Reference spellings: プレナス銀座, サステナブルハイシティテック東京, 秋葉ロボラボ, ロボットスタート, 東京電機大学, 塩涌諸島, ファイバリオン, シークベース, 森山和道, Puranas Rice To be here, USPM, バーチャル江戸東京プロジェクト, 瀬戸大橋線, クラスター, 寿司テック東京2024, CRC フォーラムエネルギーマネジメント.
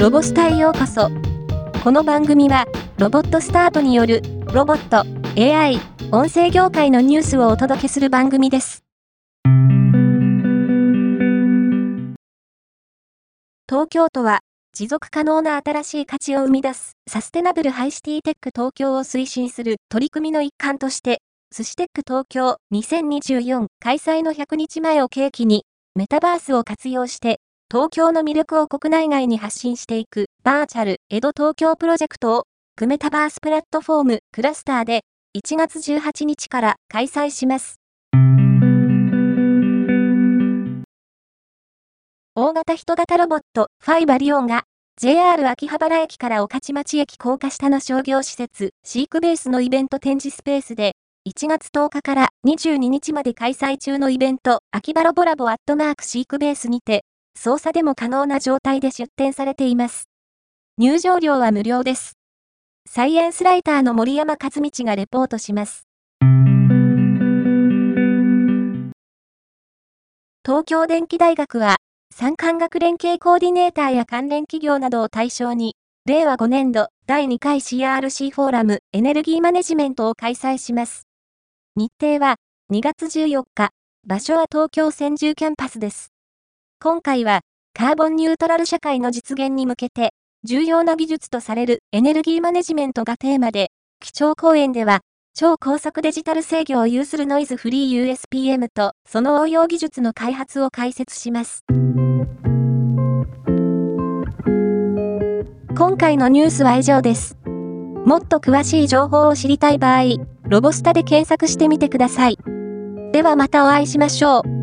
ロボスタへようこそ。この番組はロボットスタートによるロボット、AI、音声業界のニュースをお届けする番組です。東京都は持続可能な新しい価値を生み出すサステナブルハイシティテック東京を推進する取り組みの一環として寿司テック東京2024開催の100日前を契機にメタバースを活用して東京の魅力を国内外に発信していくバーチャル江戸東京プロジェクトをクメタバースプラットフォームクラスターで1月18日から開催します。大型人型ロボットファイバリオンが JR 秋葉原駅から御徒町駅高架下の商業施設シークベースのイベント展示スペースで1月10日から22日まで開催中のイベント秋葉ロボラボ@シークベースにて操作でも可能な状態で出展されています。入場料は無料です。サイエンスライターの森山和道がレポートします。東京電機大学は産官学連携コーディネーターや関連企業などを対象に令和5年度第2回 CRC フォーラムエネルギーマネジメントを開催します。日程は2月14日、場所は東京専従キャンパスです。今回はカーボンニュートラル社会の実現に向けて重要な技術とされるエネルギーマネジメントがテーマで、基調講演では超高速デジタル制御を有するノイズフリー USPM とその応用技術の開発を解説します。今回のニュースは以上です。もっと詳しい情報を知りたい場合、ロボスタで検索してみてください。ではまたお会いしましょう。